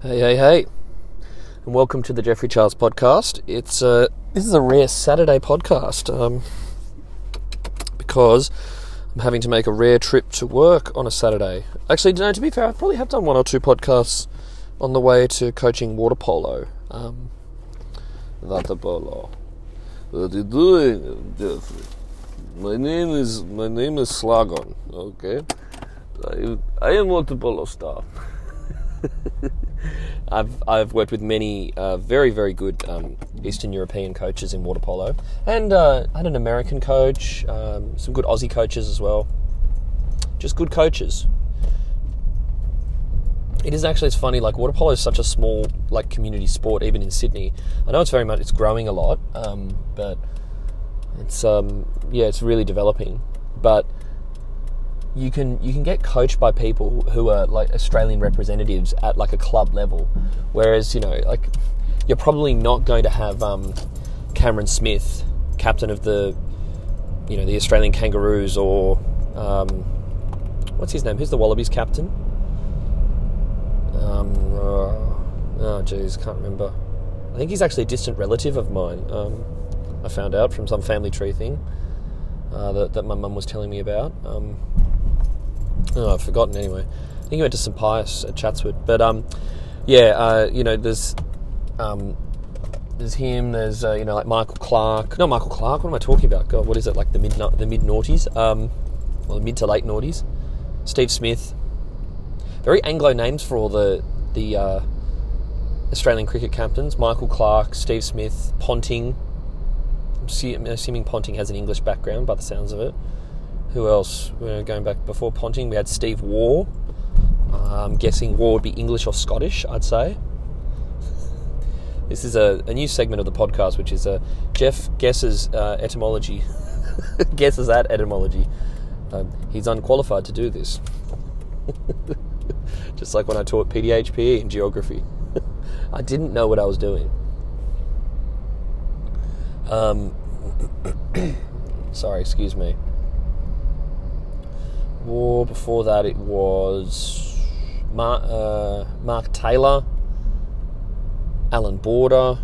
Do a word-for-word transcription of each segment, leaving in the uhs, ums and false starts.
Hey, hey, hey, and welcome to the Jeffrey Charles Podcast. It's uh, this is a rare Saturday podcast um, because I'm having to make a rare trip to work on a Saturday. Actually, no, to be fair, I probably have done one or two podcasts on the way to coaching water polo. Um, water polo. What are you doing, Jeffrey? My name is my name is Slagon. Okay, I I am water polo star. I've I've worked with many uh, very very good um, Eastern European coaches in water polo, and uh, I had an American coach, um, some good Aussie coaches as well. Just good coaches. It is actually it's funny. Like water polo is such a small like community sport, even in Sydney. I know it's very much it's growing a lot, um, but it's um, yeah it's really developing. But You can you can get coached by people who are like Australian representatives at like a club level, whereas you know like you're probably not going to have um, Cameron Smith, captain of the you know the Australian Kangaroos, or um, what's his name? Who's the Wallabies captain? Um, uh, oh geez, can't remember. I think he's actually a distant relative of mine. Um, I found out from some family tree thing uh, that that my mum was telling me about. Um, Oh, I've forgotten anyway. I think he went to Saint Pius at Chatswood. But, um, yeah, uh, you know, there's um, there's him, there's, uh, you know, like Michael Clark. Not Michael Clark, what am I talking about? God, what is it, like the mid-noughties? The mid um, well, the mid to late noughties. Steve Smith. Very Anglo names for all the, the uh, Australian cricket captains. Michael Clark, Steve Smith, Ponting. I'm assuming Ponting has an English background by the sounds of it. Who else? We're going back before Ponting. We had Steve Waugh. I'm guessing Waugh would be English or Scottish, I'd say. This is a, a new segment of the podcast, which is uh, Jeff guesses uh, etymology. guesses at etymology. Um, he's unqualified to do this. Just like when I taught P D H P E in geography. I didn't know what I was doing. Um, sorry, excuse me. War. Before that, it was Mark, uh, Mark Taylor, Alan Border.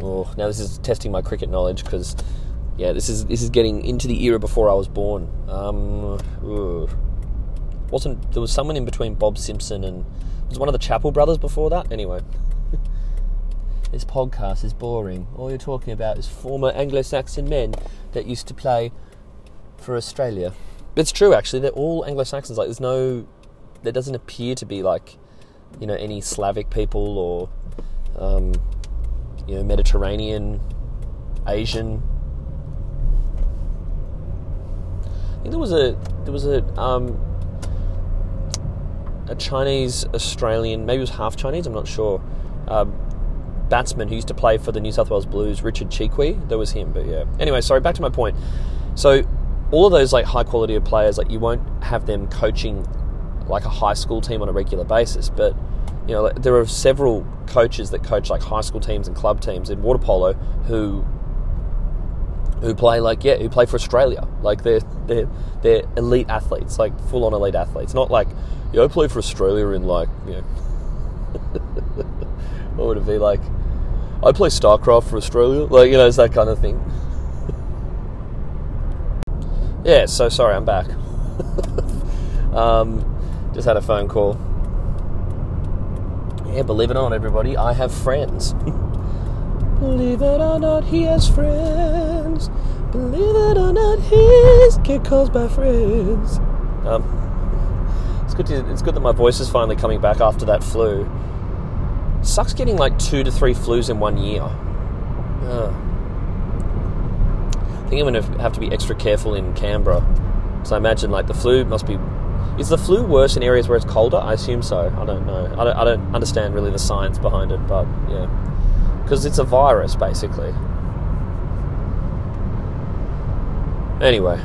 Oh, now this is testing my cricket knowledge because, yeah, this is this is getting into the era before I was born. Um, wasn't there was someone in between Bob Simpson and was one of the Chappell brothers before that? Anyway, this podcast is boring. All you're talking about is former Anglo-Saxon men that used to play for Australia. It's true, actually. They're all Anglo-Saxons. Like, there's no... There doesn't appear to be, like, you know, any Slavic people or, um, you know, Mediterranean, Asian. I think there was a... There was a... Um, a Chinese-Australian... Maybe it was half Chinese, I'm not sure. Um, batsman who used to play for the New South Wales Blues, Richard Chikwi. That was him, but yeah. Anyway, sorry, back to my point. So... all of those like high quality of players, like you won't have them coaching like a high school team on a regular basis. But you know, like, there are several coaches that coach like high school teams and club teams in water polo who who play like yeah, who play for Australia. Like they're they're they're elite athletes, like full on elite athletes. Not like you know, play for Australia in like you know, what would it be like? I play StarCraft for Australia, like you know, it's that kind of thing. Yeah, so sorry, I'm back. um, just had a phone call. Yeah, believe it or not, everybody, I have friends. Believe it or not, he has friends. Believe it or not, he's get calls by friends. Um, it's good. To, it's good that my voice is finally coming back after that flu. Sucks getting like two to three flus in one year. Uh. I think I'm going to have to be extra careful in Canberra. So I imagine, like, the flu must be... Is the flu worse in areas where it's colder? I assume so. I don't know. I don't, I don't understand, really, the science behind it, but, yeah. Because it's a virus, basically. Anyway.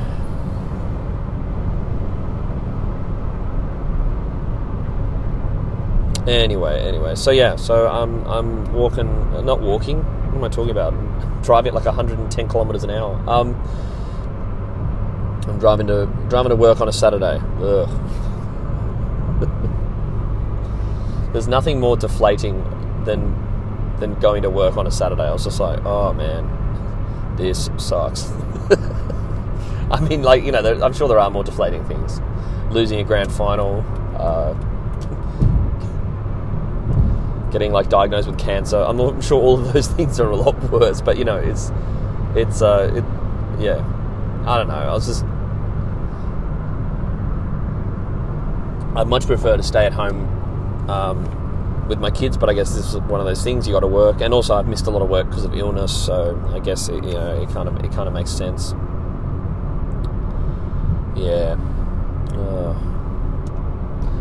Anyway, anyway. So, yeah. So, um, I'm walking... Not walking... What am I talking about? I'm driving at like one hundred ten kilometres an hour. Um, I'm driving to driving to work on a Saturday. Ugh. there's nothing more deflating than than going to work on a Saturday. I was just like, oh man, this sucks. I mean, like, you know, there, I'm sure there are more deflating things. Losing a grand final, uh, getting like diagnosed with cancer. I'm not sure all of those things are a lot worse, but you know, it's it's uh, it, yeah. I don't know. I was just. I'd much prefer to stay at home um, with my kids, but I guess this is one of those things, you got to work, and also I've missed a lot of work because of illness. So I guess it, you know, it kind of it kind of makes sense. Yeah. Uh,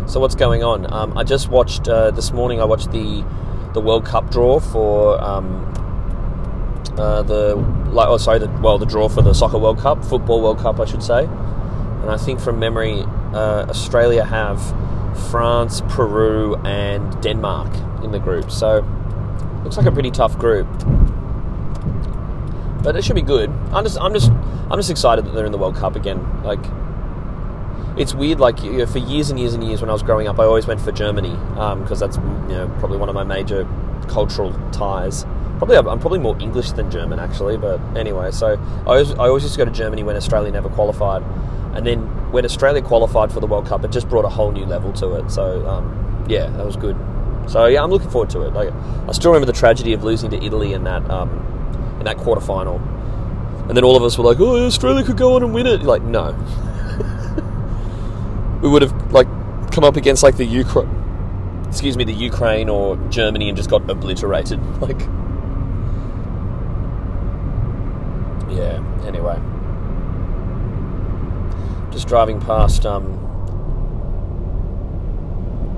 so what's going on? Um, I just watched uh, this morning. I watched the the World Cup draw for um, uh, the like. Oh, sorry. The, well, the draw for the Soccer World Cup, Football World Cup, I should say. And I think from memory, uh, Australia have France, Peru, and Denmark in the group. So looks like a pretty tough group, but it should be good. I'm just, I'm just, I'm just excited that they're in the World Cup again. Like, it's weird. Like, you know, for years and years and years when I was growing up, I always went for Germany because um, that's, you know, probably one of my major cultural ties. Probably, I'm probably more English than German actually. But anyway, so I always, I always used to go to Germany when Australia never qualified. And then when Australia qualified for the World Cup, it just brought a whole new level to it. So, um, yeah, that was good. So, yeah, I'm looking forward to it. Like, I still remember the tragedy of losing to Italy in that um, in that quarterfinal. And then all of us were like, oh, Australia could go on and win it. Like, no. We would have, like, come up against, like, the Ukraine... Excuse me, the Ukraine or Germany and just got obliterated. Like... Yeah, anyway... Just driving past, um,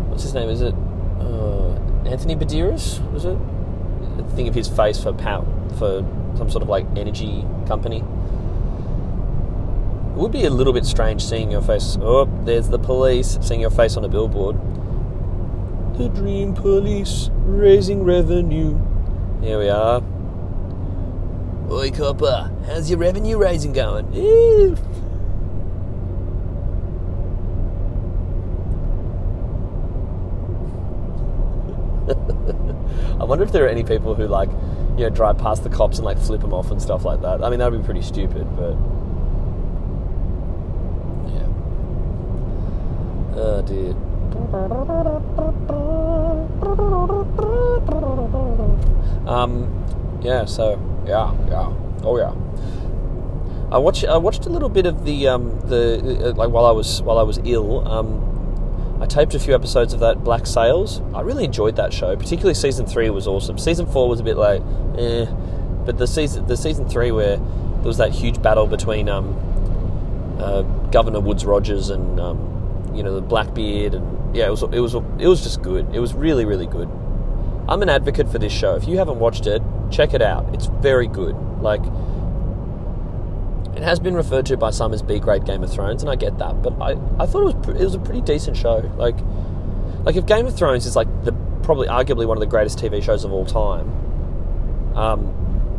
what's his name, is it, uh, Anthony Badiris, was it? I think of his face for power, for some sort of, like, energy company. It would be a little bit strange seeing your face, oh, there's the police, seeing your face on a billboard. The Dream Police, raising revenue. Here we are. Oi, copper, how's your revenue raising going? Ew. I wonder if there are any people who, like, you know, drive past the cops and, like, flip them off and stuff like that. I mean, that would be pretty stupid, but... Yeah. Oh, dear. Um, yeah, so... Yeah, yeah. Oh, yeah. I watched, I watched a little bit of the, um, the... Uh, like, while I was, while I was ill, um... I taped a few episodes of that Black Sails. I really enjoyed that show, particularly season three was awesome. Season four was a bit like, eh, but the season the season three where there was that huge battle between um, uh, Governor Woods Rogers and um, you know, the Blackbeard, and yeah, it was it was it was just good. It was really really good. I'm an advocate for this show. If you haven't watched it, check it out. It's very good. Like, it has been referred to by some as B-grade Game of Thrones, and I get that, but I, I thought it was pre- it was a pretty decent show. Like, like if Game of Thrones is like the probably arguably one of the greatest T V shows of all time, um,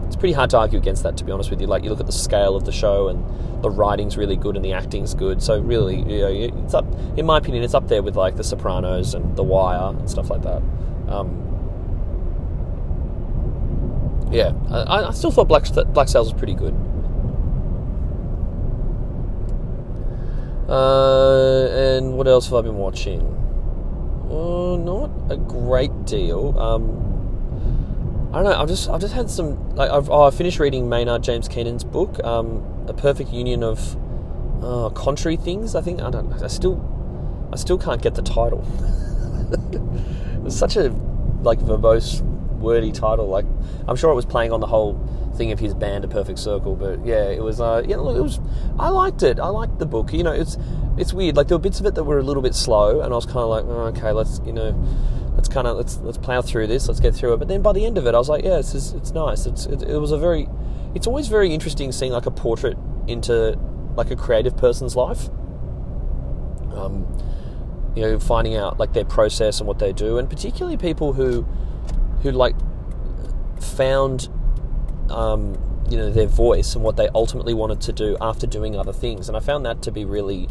it's pretty hard to argue against that, to be honest with you. Like, you look at the scale of the show, and the writing's really good, and the acting's good. So really, you know, it's up, in my opinion, it's up there with like The Sopranos and The Wire and stuff like that. Um, yeah, I, I still thought Black Black Sails was pretty good. Uh, and what else have I been watching? Oh, not a great deal. Um, I don't know. I've just I've just had some. Like, I've oh, I finished reading Maynard James Keenan's book, um, A Perfect Union of uh, Contrary Things. I think I don't. I still I still can't get the title. It's such a like verbose, wordy title. Like, I'm sure it was playing on the whole thing of his band, A Perfect Circle, but yeah, it was, uh, yeah, look, it was, I liked it, I liked the book, you know, it's, it's weird, like, there were bits of it that were a little bit slow, and I was kind of like, oh, okay, let's, you know, let's kind of, let's, let's plow through this, let's get through it, but then by the end of it, I was like, yeah, it's, it's, it's nice, it's, it, it was a very, it's always very interesting seeing, like, a portrait into, like, a creative person's life, um, you know, finding out, like, their process and what they do, and particularly people who, who, like, found, Um, you know, their voice and what they ultimately wanted to do after doing other things, and I found that to be really,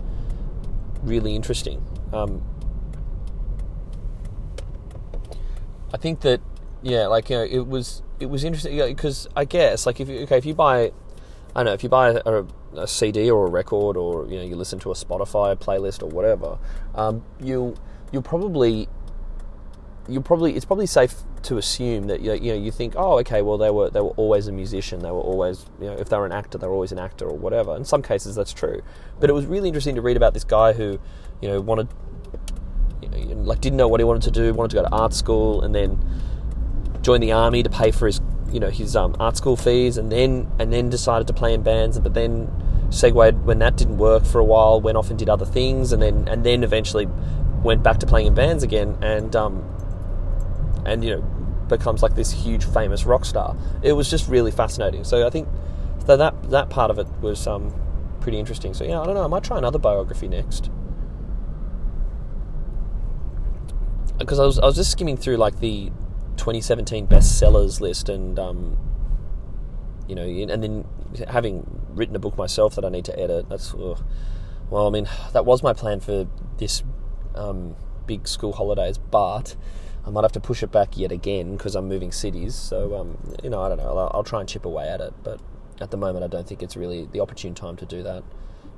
really interesting. Um, I think that, yeah, like, you know, it was it was interesting, because, you know, I guess, like, if you, okay, if you buy, I don't know, if you buy a, a C D or a record, or, you know, you listen to a Spotify playlist or whatever, um, you'll you'll probably you'll probably it's probably safe to assume that, you know, you think, oh, okay, well, they were they were always a musician, they were always, you know, if they were an actor, they were always an actor or whatever. In some cases, that's true, but it was really interesting to read about this guy who, you know, wanted, you know, like, didn't know what he wanted to do, wanted to go to art school, and then joined the army to pay for his, you know, his um, art school fees, and then and then decided to play in bands, but then segued when that didn't work for a while, went off and did other things, and then and then eventually went back to playing in bands again, and um, and you know, becomes like this huge famous rock star. It was just really fascinating. So I think that that, that part of it was um, pretty interesting. So yeah, I don't know. I might try another biography next, because I was I was just skimming through like the twenty seventeen bestsellers list, and um, you know, and then having written a book myself that I need to edit. That's ugh. Well, I mean, that was my plan for this um, big school holidays, but I might have to push it back yet again because I'm moving cities. So um, you know, I don't know. I'll, I'll try and chip away at it, but at the moment, I don't think it's really the opportune time to do that.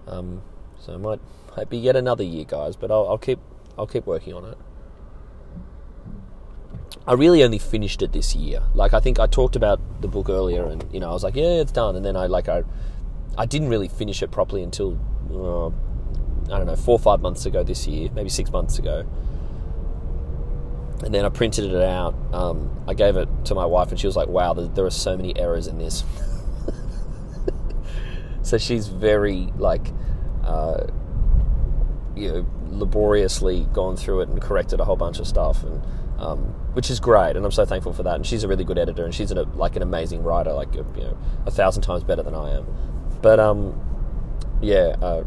Um, so it might might be yet another year, guys. But I'll, I'll keep I'll keep working on it. I really only finished it this year. Like, I think I talked about the book earlier, and, you know, I was like, yeah, it's done. And then I, like, I I didn't really finish it properly until, uh, I don't know, four or five months ago this year, maybe six months ago. And then I printed it out. Um, I gave it to my wife, and she was like, wow, there, there are so many errors in this. So she's very, like, uh, you know, laboriously gone through it and corrected a whole bunch of stuff, and Um, which is great, and I'm so thankful for that. And she's a really good editor, and she's an, a, like an amazing writer, like, you know, a thousand times better than I am. But um, yeah, uh,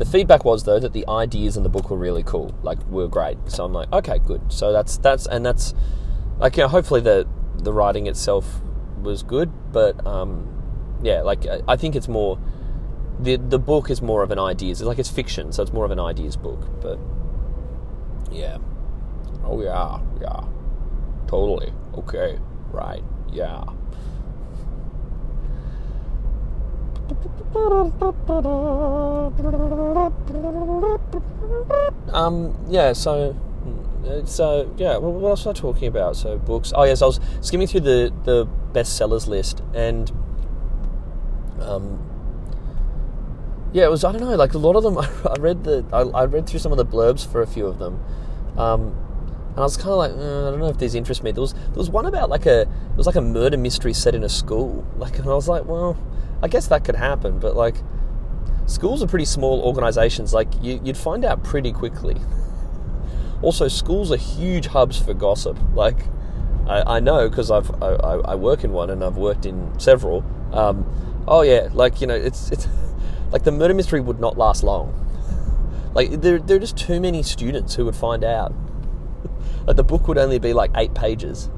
the feedback was, though, that the ideas in the book were really cool, like, were great. So I'm like, okay, good. So that's that's and that's like, you know, hopefully the the writing itself was good, but um, yeah, like I, I think it's more the the book is more of an ideas, like, it's fiction, so it's more of an ideas book, but yeah. Oh, yeah, yeah, totally, okay, right, yeah. Um, yeah, so, so, yeah, what else was I talking about? So, books. Oh, yes, I was skimming through the, the bestsellers list, and, um, yeah, it was, I don't know, like, a lot of them, I read the, I, I read through some of the blurbs for a few of them, um, and I was kind of like, mm, I don't know if these interest me. There was there was one about like a it was like a murder mystery set in a school. Like, and I was like, well, I guess that could happen, but like, schools are pretty small organisations. Like, you, you'd find out pretty quickly. Also, schools are huge hubs for gossip. Like, I, I know because I've I, I work in one, and I've worked in several. Um, oh yeah, like, you know, it's it's like the murder mystery would not last long. Like, there there are just too many students who would find out. Like, the book would only be like eight pages.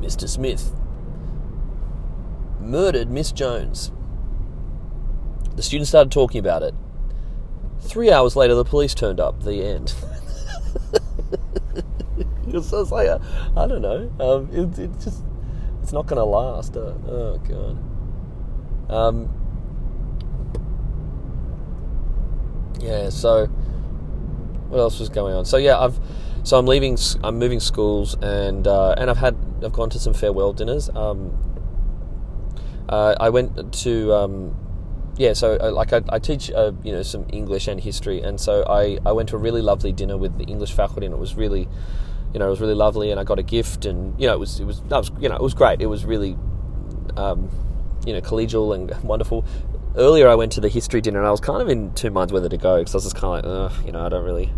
Mister Smith murdered Miss Jones. The students started talking about it. Three hours later, the police turned up. The end. It's just like, a, I don't know. Um, it, it just, it's not going to last. Uh, oh, God. Um, yeah, so what else was going on? So, yeah, I've... So I'm leaving. I'm moving schools, and uh, and I've had I've gone to some farewell dinners. Um, uh, I went to um, yeah. So uh, like I, I teach uh, you know, some English and history, and so I, I went to a really lovely dinner with the English faculty, and it was really, you know, it was really lovely, and I got a gift, and, you know, it was it was, it was you know it was great. It was really um, you know, collegial and wonderful. Earlier I went to the history dinner, and I was kind of in two minds whether to go, because I was just kind of like, ugh, you know, I don't really.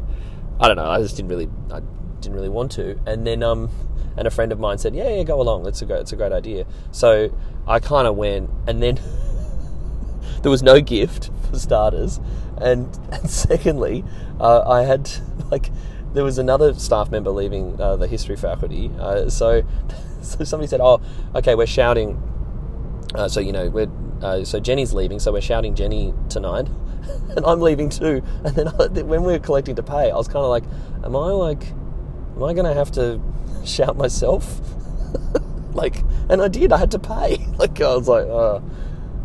I don't know. I just didn't really, I didn't really want to. And then, um, and a friend of mine said, "Yeah, yeah, go along. It's a great, it's a great idea." So I kind of went, and then there was no gift for starters, and, and secondly, uh, I had like there was another staff member leaving uh, the history faculty. Uh, so, so somebody said, "Oh, okay, we're shouting." Uh, so you know, we're uh, so Jenny's leaving, so we're shouting Jenny tonight. And I'm leaving too. And then I, when we were collecting to pay, I was kind of like, am I like, am I going to have to shout myself? Like, and I did. I had to pay. Like, I was like, oh,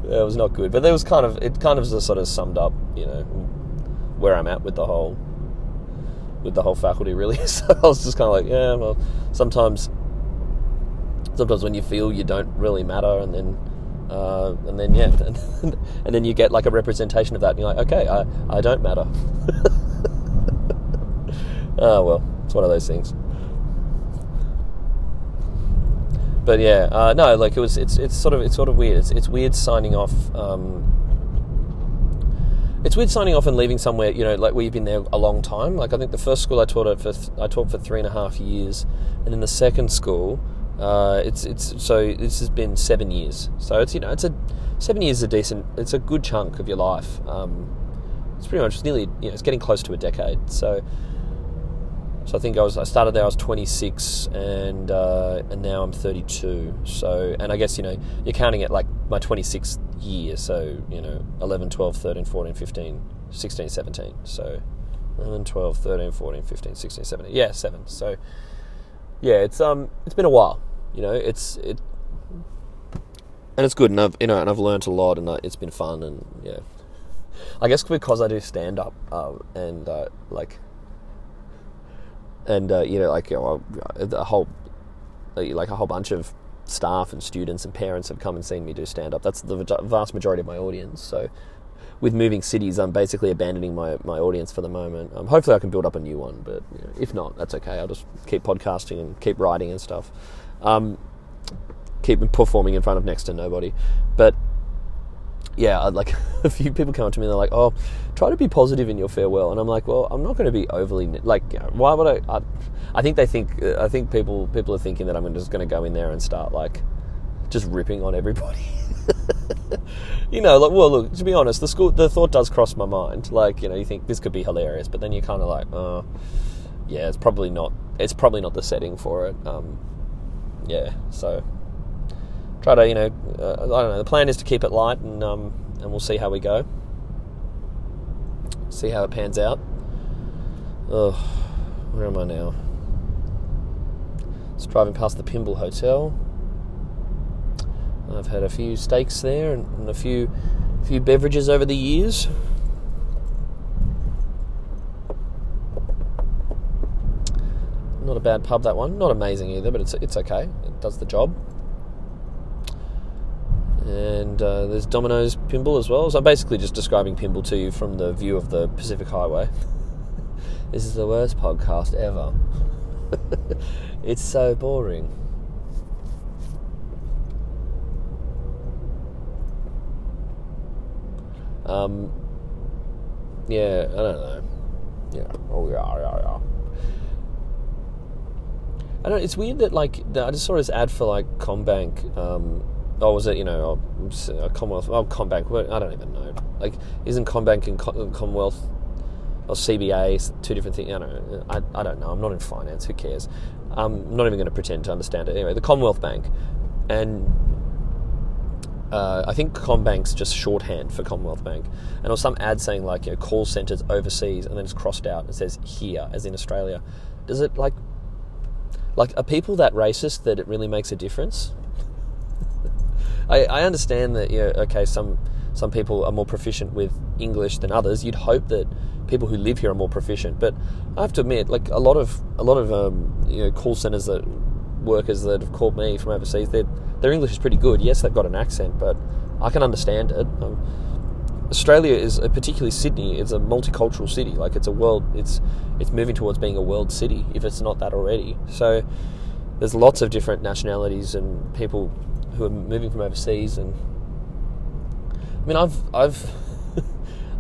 it was not good. But there was kind of, it kind of just sort of summed up, you know, where I'm at with the whole, with the whole faculty, really. So I was just kind of like, yeah, well, sometimes, sometimes when you feel you don't really matter, and then, uh, and then yeah, and, and then you get like a representation of that, and you're like, okay, I, I don't matter. Oh well, it's one of those things. But yeah, uh, no, like it was. It's it's sort of it's sort of weird. It's it's weird signing off. Um, it's weird signing off and leaving somewhere. You know, like where you've been there a long time. Like I think the first school I taught at for I taught for three and a half years, and then the second school, uh, it's it's so this has been seven years. So it's you know it's a seven years is a decent. It's a good chunk of your life. Um, it's pretty much nearly. You know, it's getting close to a decade. So. So I think I was. I started there. I was twenty-six, and uh, and now I'm thirty-two. So, and I guess you know you're counting it like my twenty-sixth year. So you know, eleven, twelve, thirteen, fourteen, fifteen, sixteen, seventeen. So, eleven, twelve, thirteen, fourteen, fifteen, sixteen, seventeen. Yeah, seven. So, yeah, it's um, it's been a while. You know, it's it, and it's good. And I've you know, and I've learned a lot, and I, it's been fun. And yeah, I guess because I do stand up, um, and uh, like. And, uh, you know, like you know, a whole like a whole bunch of staff and students and parents have come and seen me do stand-up. That's the vast majority of my audience. So with moving cities, I'm basically abandoning my, my audience for the moment. Um, hopefully I can build up a new one, but you know, if not, that's okay. I'll just keep podcasting and keep writing and stuff. Um, keep performing in front of next to nobody. But, yeah, I'd like a few people come up to me and they're like, oh, try to be positive in your farewell. And I'm like, well, I'm not going to be overly, like, you know, why would I, I, I think they think, I think people people are thinking that I'm just going to go in there and start, like, just ripping on everybody. You know, like, well, look, to be honest, the school, the thought does cross my mind. Like, you know, you think this could be hilarious, but then you're kind of like, oh, yeah, it's probably not, it's probably not the setting for it. Um, yeah, so... Try to, you know, uh, I don't know, the plan is to keep it light and um, and we'll see how we go. See how it pans out. Oh, where am I now? Just driving past the Pimble Hotel. I've had a few steaks there and, and a few, few beverages over the years. Not a bad pub, that one. Not amazing either, but it's it's okay. It does the job. And uh, there's Domino's Pimble as well. So I'm basically just describing Pimble to you from the view of the Pacific Highway. This is the worst podcast ever. It's so boring. Um. Yeah, I don't know. Yeah. Oh yeah, yeah, yeah. I don't. It's weird that like I just saw this ad for like CommBank. Um. Or oh, was it, you know, oh, Commonwealth, oh, CommBank, I don't even know. Like, isn't CommBank and Commonwealth, or C B A, two different things? I don't know. I, I don't know. I'm not in finance. Who cares? I'm not even going to pretend to understand it. Anyway, the Commonwealth Bank. And uh, I think CommBank's just shorthand for Commonwealth Bank. And there was some ad saying, like, you know, call centres overseas, and then it's crossed out. It says here, as in Australia. Does it, like, like, are people that racist that it really makes a difference? I, I understand that, you know, okay, some some people are more proficient with English than others. You'd hope that people who live here are more proficient, but I have to admit, like a lot of a lot of um, you know, call centers that workers that have called me from overseas, their their English is pretty good. Yes, they've got an accent, but I can understand it. Um, Australia is, uh, particularly Sydney, is a multicultural city. Like it's a world, it's it's moving towards being a world city if it's not that already. So there's lots of different nationalities and people who are moving from overseas. And I mean, I've I've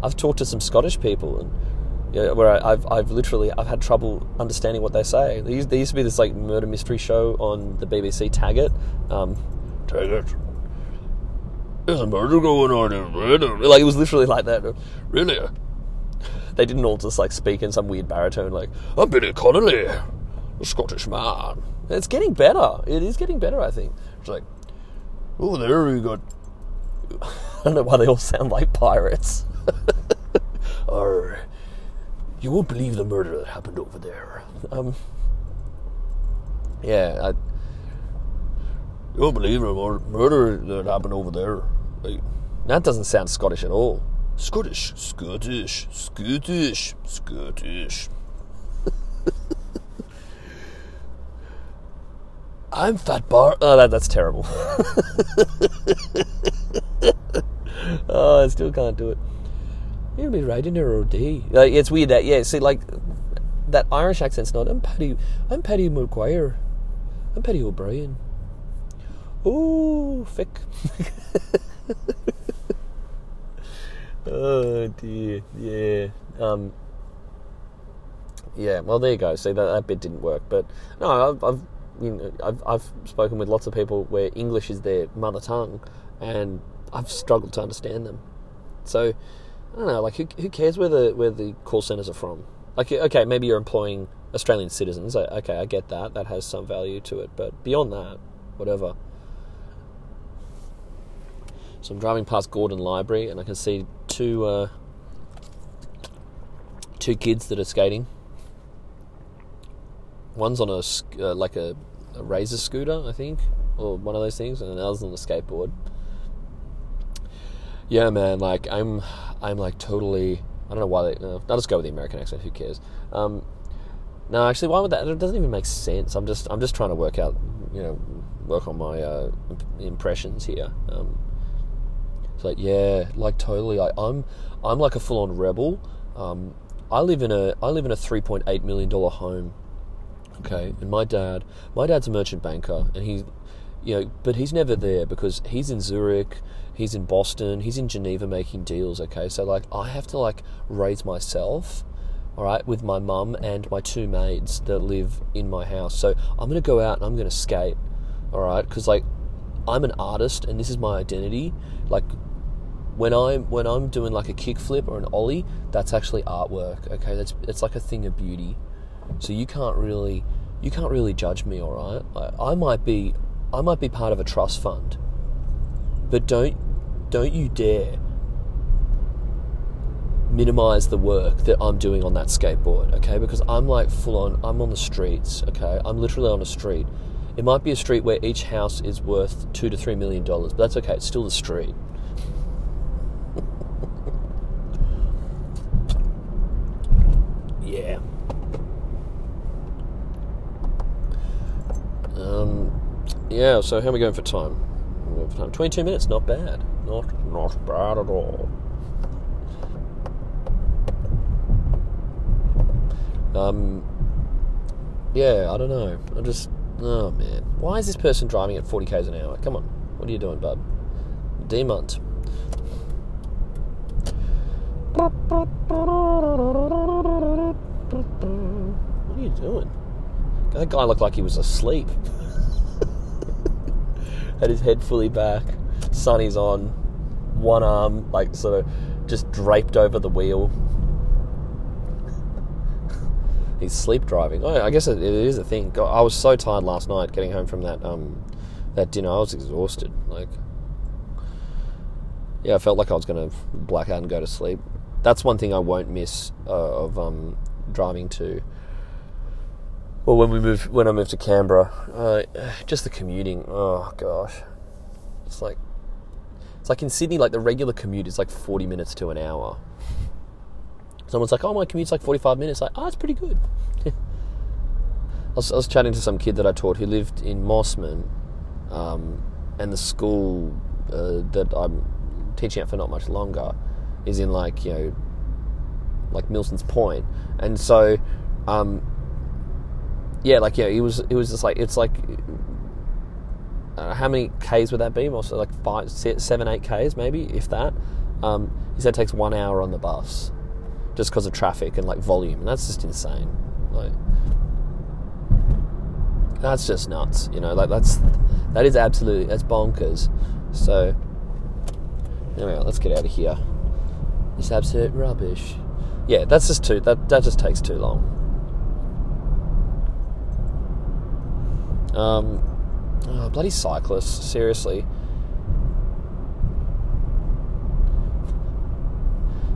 I've talked to some Scottish people, and you know, where I, I've I've literally I've had trouble understanding what they say. There used, there used to be this like murder mystery show on the B B C, Taggart. Um, Taggart, there's a murder going on in Predator. Like it was literally like that. Really, they didn't all just like speak in some weird baritone. Like I'm Billy Connolly, a Scottish man. It's getting better. It is getting better. I think it's like. Oh, there we got... I don't know why they all sound like pirates. Or, you won't believe the murder that happened over there. Um, yeah, I, you don't believe the murder that happened over there. Like, that doesn't sound Scottish at all. Scottish, Scottish, Scottish, Scottish. I'm Fat Bar. Oh, that, that's terrible. Oh, I still can't do it. You'll be riding your O D. Like, it's weird that, yeah, see, like, that Irish accent's not, I'm Paddy, I'm Paddy McGuire. I'm Paddy O'Brien. Ooh, fick. Oh, dear. Yeah. Um. Yeah, well, there you go. See, that, that bit didn't work. But, no, I've... I've You know, I've I've spoken with lots of people where English is their mother tongue, and I've struggled to understand them. So I don't know, like who who cares where the where the call centres are from? Like, okay, maybe you're employing Australian citizens. Okay, I get that. That has some value to it, but beyond that, whatever. So I'm driving past Gordon Library, and I can see two uh, two kids that are skating. One's on a uh, like a, a razor scooter, I think, or one of those things, and another's on a skateboard. Yeah, man, like I'm, I'm like totally. I don't know why they. No, I'll just go with the American accent. Who cares? Um, no, actually, why would that? It doesn't even make sense. I'm just, I'm just trying to work out, you know, work on my uh, impressions here. Um, it's like, yeah, like totally. Like I'm, I'm like a full-on rebel. Um, I live in a, I live in a three point eight million dollars home. Okay, and my dad, my dad's a merchant banker, and he, you know, but he's never there because he's in Zurich, he's in Boston, he's in Geneva making deals, okay? So, like, I have to, like, raise myself, all right, with my mum and my two maids that live in my house. So I'm going to go out and I'm going to skate, all right? Because, like, I'm an artist and this is my identity. Like, when I'm, when I'm doing, like, a kickflip or an ollie, that's actually artwork, okay? That's, it's like a thing of beauty. So you can't really, you can't really judge me, all right? I, I might be, I might be part of a trust fund, but don't, don't you dare minimize the work that I'm doing on that skateboard, okay? Because I'm like full on, I'm on the streets, okay? I'm literally on a street. It might be a street where each house is worth two to three million dollars, but that's okay. It's still the street. Yeah. Um, yeah, so how are we going for time? Going for time? twenty-two minutes, not bad. Not not bad at all. Um, yeah, I don't know. I just, oh man. Why is this person driving at forty kays an hour? Come on, what are you doing, bub? Demont. What are you doing? That guy looked like he was asleep. Had his head fully back, sunnies on, one arm, like, sort of just draped over the wheel. He's sleep driving. Oh, I guess it, it is a thing. God, I was so tired last night getting home from that um, that dinner. I was exhausted. Like, yeah, I felt like I was going to black out and go to sleep. That's one thing I won't miss uh, of um, driving to. Well, when we moved, when I moved to Canberra, uh, just the commuting. Oh gosh, it's like, it's like in Sydney, like the regular commute is like forty minutes to an hour. Someone's like, "Oh, my commute's like forty-five minutes." Like, oh, it's pretty good. I, was, I was chatting to some kid that I taught who lived in Mossman, um, and the school uh, that I'm teaching at for not much longer is in like you know, like Milsons Point, and so. Um, Yeah, like, yeah, it was it was just like, it's like, I don't know, how many Ks would that be? Also, like five, seven, eight Ks maybe, if that. Um, he said it takes one hour on the bus just because of traffic and, like, volume. And that's just insane. Like, that's just nuts, you know? Like, that's, that is absolutely, that's bonkers. So, anyway, let's get out of here. It's absolute rubbish. Yeah, that's just too, that, that just takes too long. Um, oh, bloody cyclists, seriously.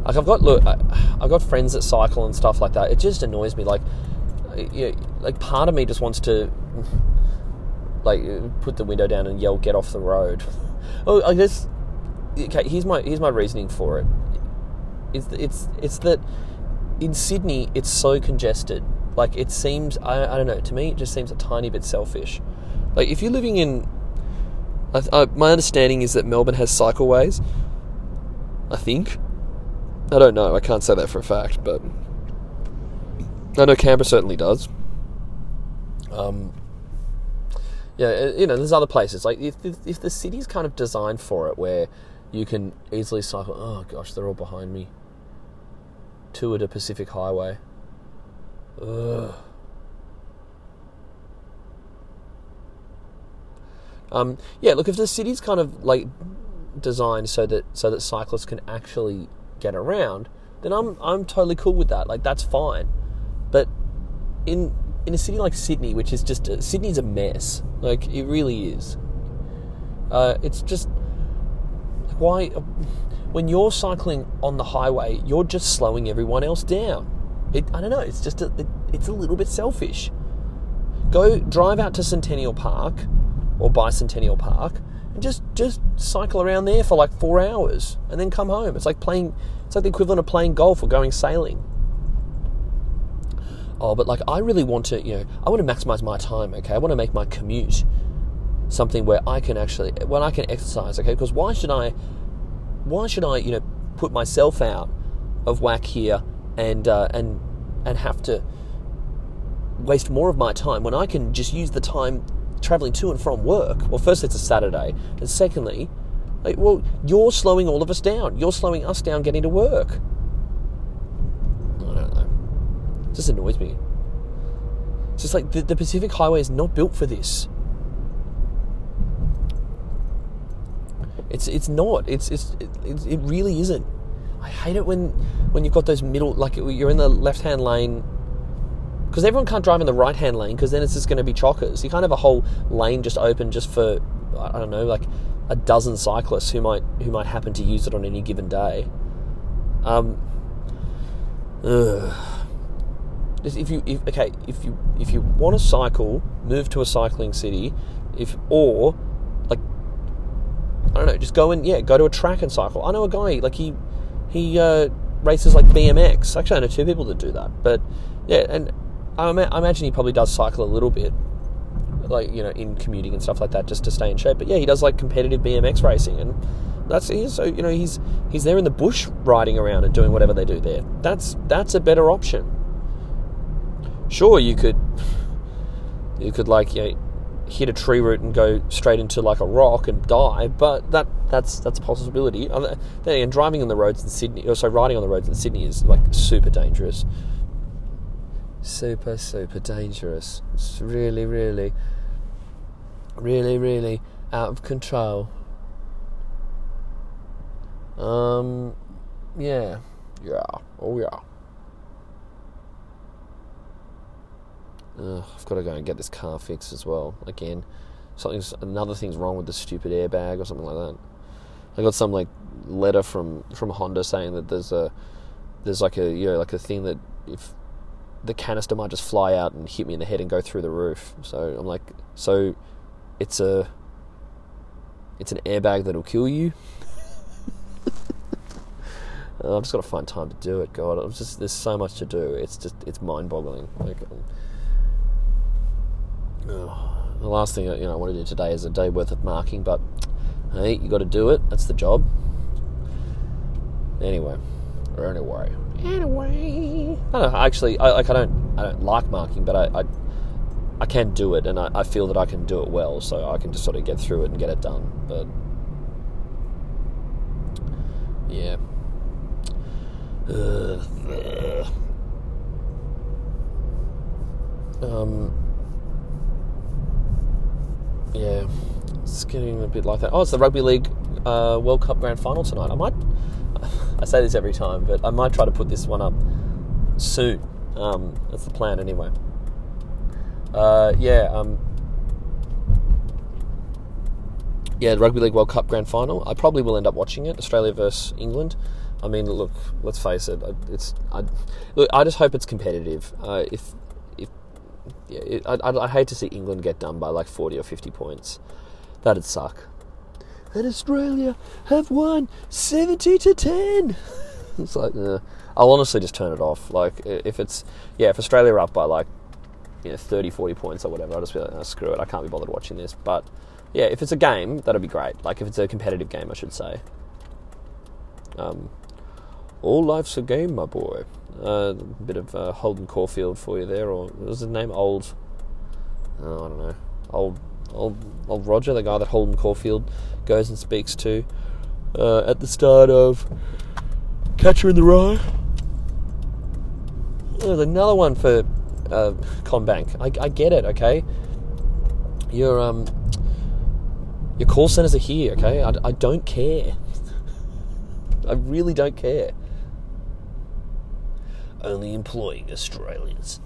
Like, I've got, look, I, I've got friends that cycle and stuff like that. It just annoys me. Like, you know, like part of me just wants to like, put the window down and yell, "Get off the road." Oh, I guess. Okay, here's my here's my reasoning for it. It's it's it's that in Sydney it's so congested. Like, it seems, I, I don't know, to me it just seems a tiny bit selfish. Like, if you're living in, I, I, my understanding is that Melbourne has cycleways. I think. I don't know. I can't say that for a fact, but I know Canberra certainly does. Um. Yeah, you know, there's other places. Like, if if the city's kind of designed for it, where you can easily cycle. Oh gosh, they're all behind me. Tour to Pacific Highway. Ugh. Um. Yeah. Look, if the city's kind of like designed so that so that cyclists can actually get around, then I'm I'm totally cool with that. Like, that's fine. But in in a city like Sydney, which is just a, Sydney's a mess. Like, it really is. Uh, it's just why when you're cycling on the highway, you're just slowing everyone else down. It, I don't know. It's just a, it, it's a little bit selfish. Go drive out to Centennial Park or Bicentennial Park and just just cycle around there for like four hours and then come home. It's like playing. It's like the equivalent of playing golf or going sailing. Oh, but like, I really want to, you know, I want to maximize my time, okay? I want to make my commute something where I can actually, when I can exercise, okay? Because why should I, why should I, you know, put myself out of whack here and uh, and and have to waste more of my time when I can just use the time traveling to and from work? Well, firstly, it's a Saturday, and secondly, like, well, you're slowing all of us down. You're slowing us down getting to work. Just annoys me. It's just like the, the Pacific Highway is not built for this. It's it's not. It's it's it, it really isn't. I hate it when when you've got those middle, like, you're in the left hand lane, because everyone can't drive in the right hand lane, because then it's just going to be chockers. You can't have a whole lane just open just for, I don't know, like a dozen cyclists who might who might happen to use it on any given day. Um. Ugh. If you if, okay, if you if you want to cycle, move to a cycling city, if or like I don't know, just go and yeah, go to a track and cycle. I know a guy, like he he uh, races like B M X. Actually, I know two people that do that, but yeah, and I, I imagine he probably does cycle a little bit, like, you know, in commuting and stuff like that, just to stay in shape. But yeah, he does like competitive B M X racing, and that's it. So, you know, he's he's there in the bush riding around and doing whatever they do there. That's that's a better option. Sure, you could, you could like, you know, hit a tree root and go straight into like a rock and die, but that that's that's a possibility. And driving on the roads in Sydney, also riding on the roads in Sydney, is like super dangerous, super super dangerous. It's really really, really really out of control. Um, yeah, yeah, oh yeah. Uh, I've got to go and get this car fixed as well. Again, something's another thing's wrong with the stupid airbag or something like that. I got some like letter from, from Honda saying that there's a there's like a, you know, like a thing that if the canister might just fly out and hit me in the head and go through the roof. So I'm like, so it's a it's an airbag that'll kill you. I've just got to find time to do it. God, I'm just there's so much to do. It's just it's mind boggling. Like. Oh, the last thing you know I want to do today is a day worth of marking, but hey, you got to do it. That's the job. Anyway, or anyway, anyway. I don't know, actually, I like. I don't. I don't like marking, but I, I, I can do it, and I, I feel that I can do it well, so I can just sort of get through it and get it done. But yeah. Ugh. Um. Yeah, it's getting a bit like that. Oh, it's the Rugby League uh, World Cup Grand Final tonight. I might, I say this every time, but I might try to put this one up soon. Um, that's the plan anyway. Uh, yeah, um, yeah, the Rugby League World Cup Grand Final. I probably will end up watching it, Australia versus England. I mean, look, let's face it. It's I, look, I just hope it's competitive. Uh, if, if yeah, it, I'd, I'd hate to see England get done by like forty or fifty points. That'd suck. And Australia have won seventy to ten. It's like, nah. I'll honestly just turn it off. Like, if it's, yeah, if Australia are up by like, you know, thirty, forty points or whatever, I'll just be like, oh, screw it, I can't be bothered watching this. But yeah, if it's a game, that'd be great. Like, if it's a competitive game, I should say. Um, all life's a game, my boy. Uh, a bit of uh, Holden Caulfield for you there, or what was his name? Old, oh, I don't know, old, old, old Roger, the guy that Holden Caulfield goes and speaks to uh, at the start of Catcher in the Rye. There's another one for uh, Combank. I, I get it, okay. Your um, your call centers are here, okay. I, I don't care. I really don't care. Only employing Australians.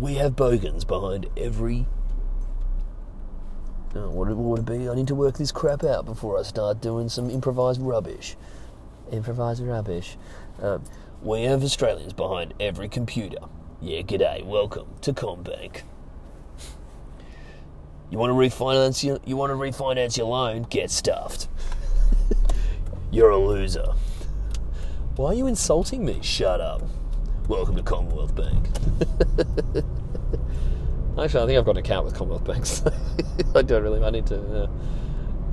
We have bogans behind every... Oh, what it would be, I need to work this crap out before I start doing some improvised rubbish. Improvised rubbish. Um, we have Australians behind every computer. Yeah, g'day, welcome to Combank. You want to refinance your, you want to refinance your loan? Get stuffed. You're a loser. Why are you insulting me? Shut up. Welcome to Commonwealth Bank. Actually, I think I've got an account with Commonwealth Bank. So I don't really. I need to uh,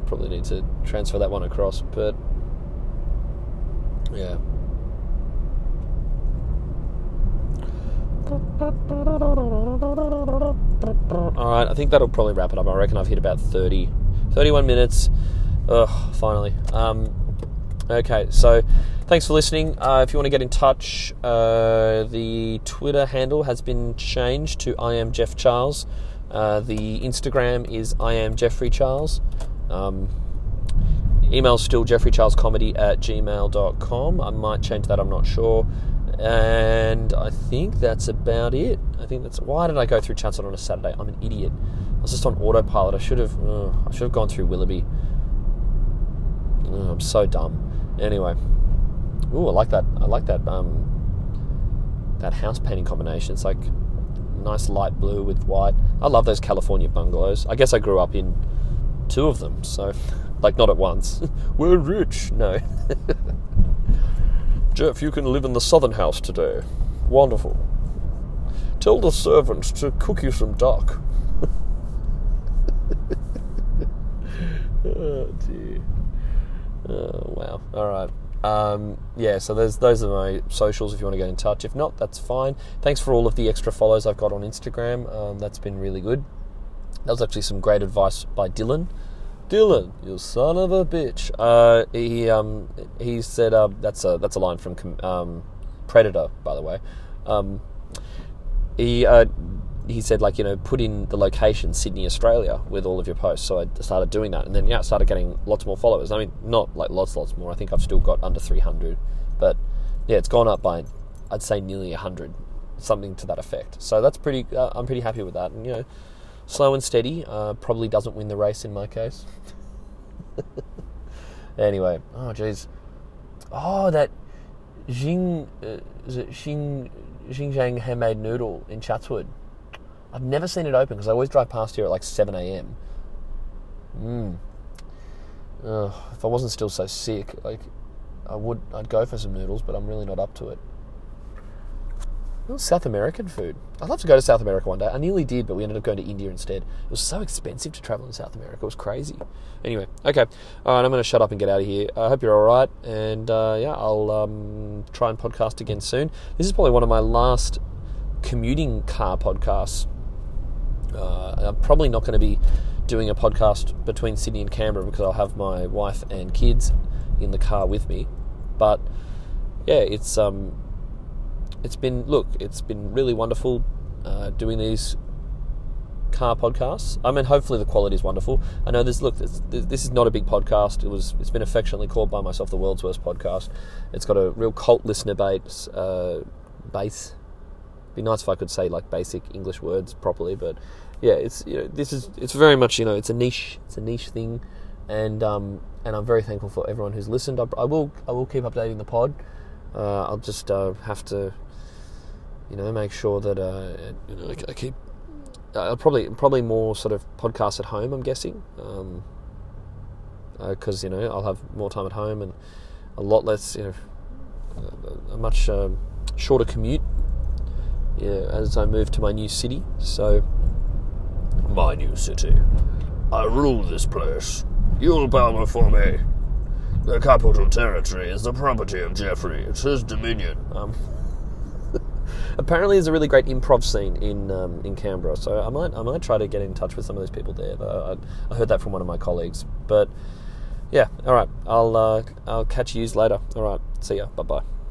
probably need to transfer that one across. But yeah. All right. I think that'll probably wrap it up. I reckon I've hit about thirty, thirty-one minutes. Ugh, finally. Um, okay, so thanks for listening. Uh, if you want to get in touch, uh, the Twitter handle has been changed to I am Jeff Charles. Uh, the Instagram is I am Jeffrey Charles. Um, email's still jeffrey charles comedy at gmail dot com. I might change that, I'm not sure. And I think that's about it. I think that's... Why did I go through Chancellor on a Saturday? I'm an idiot. I was just on autopilot. I should have... Uh, I should have gone through Willoughby. Oh, I'm so dumb. Anyway, ooh, I like that. I like that. Um, that house painting combination. It's like nice light blue with white. I love those California bungalows. I guess I grew up in two of them, so like not at once. We're rich, no. Jeff, you can live in the southern house today. Wonderful. Tell the servants to cook you some duck. Oh dear. Oh, wow. All right. Um, yeah, so there's, those are my socials if you want to get in touch. If not, that's fine. Thanks for all of the extra follows I've got on Instagram. Um, that's been really good. That was actually some great advice by Dylan. Dylan, you son of a bitch. Uh, he um, he said, uh, that's a that's a line from um, Predator, by the way. Um, he uh, he said, like, you know, put in the location Sydney, Australia with all of your posts. So I started doing that, and then yeah, I started getting lots more followers. I mean, not like lots, lots more. I think I've still got under three hundred, but yeah, it's gone up by, I'd say, nearly one hundred, something to that effect. So that's pretty. Uh, I'm pretty happy with that, and you know, slow and steady uh, probably doesn't win the race in my case. Anyway, oh jeez, oh that Xing, uh, is it Xing, Xinjiang handmade noodle in Chatswood. I've never seen it open because I always drive past here at like seven a.m. Mm. Ugh, if I wasn't still so sick, like I would, I'd go for some noodles, but I'm really not up to it. It was South American food. I'd love to go to South America one day. I nearly did, but we ended up going to India instead. It was so expensive to travel in South America. It was crazy. Anyway, okay. All right, I'm going to shut up and get out of here. I hope you're all right. And uh, yeah, I'll um, try and podcast again soon. This is probably one of my last commuting car podcasts. Uh, I'm probably not going to be doing a podcast between Sydney and Canberra because I'll have my wife and kids in the car with me. But yeah, it's um, it's been look, it's been really wonderful uh, doing these car podcasts. I mean, hopefully the quality is wonderful. I know this. Look, this, this is not a big podcast. It was. It's been affectionately called by myself the world's worst podcast. It's got a real cult listener base. Uh, base. Be nice if I could say like basic English words properly, but yeah, it's, you know, this is, it's very much, you know, it's a niche, it's a niche thing, and um, and I'm very thankful for everyone who's listened. I, I will I will keep updating the pod. Uh, I'll just uh, have to, you know, make sure that uh, you know, I keep uh, probably probably more sort of podcasts at home, I'm guessing, um, because uh, you know, I'll have more time at home and a lot less, you know, a, a much um, shorter commute, yeah, as I move to my new city. So my new city, I rule this place. You'll bow before me. The capital territory is the property of Jeffrey. It's his dominion. Um, apparently, there's a really great improv scene in um, in Canberra, so I might I might try to get in touch with some of those people there. I, I heard that from one of my colleagues, but yeah, all right. I'll uh, I'll catch you later. All right, see ya. Bye bye.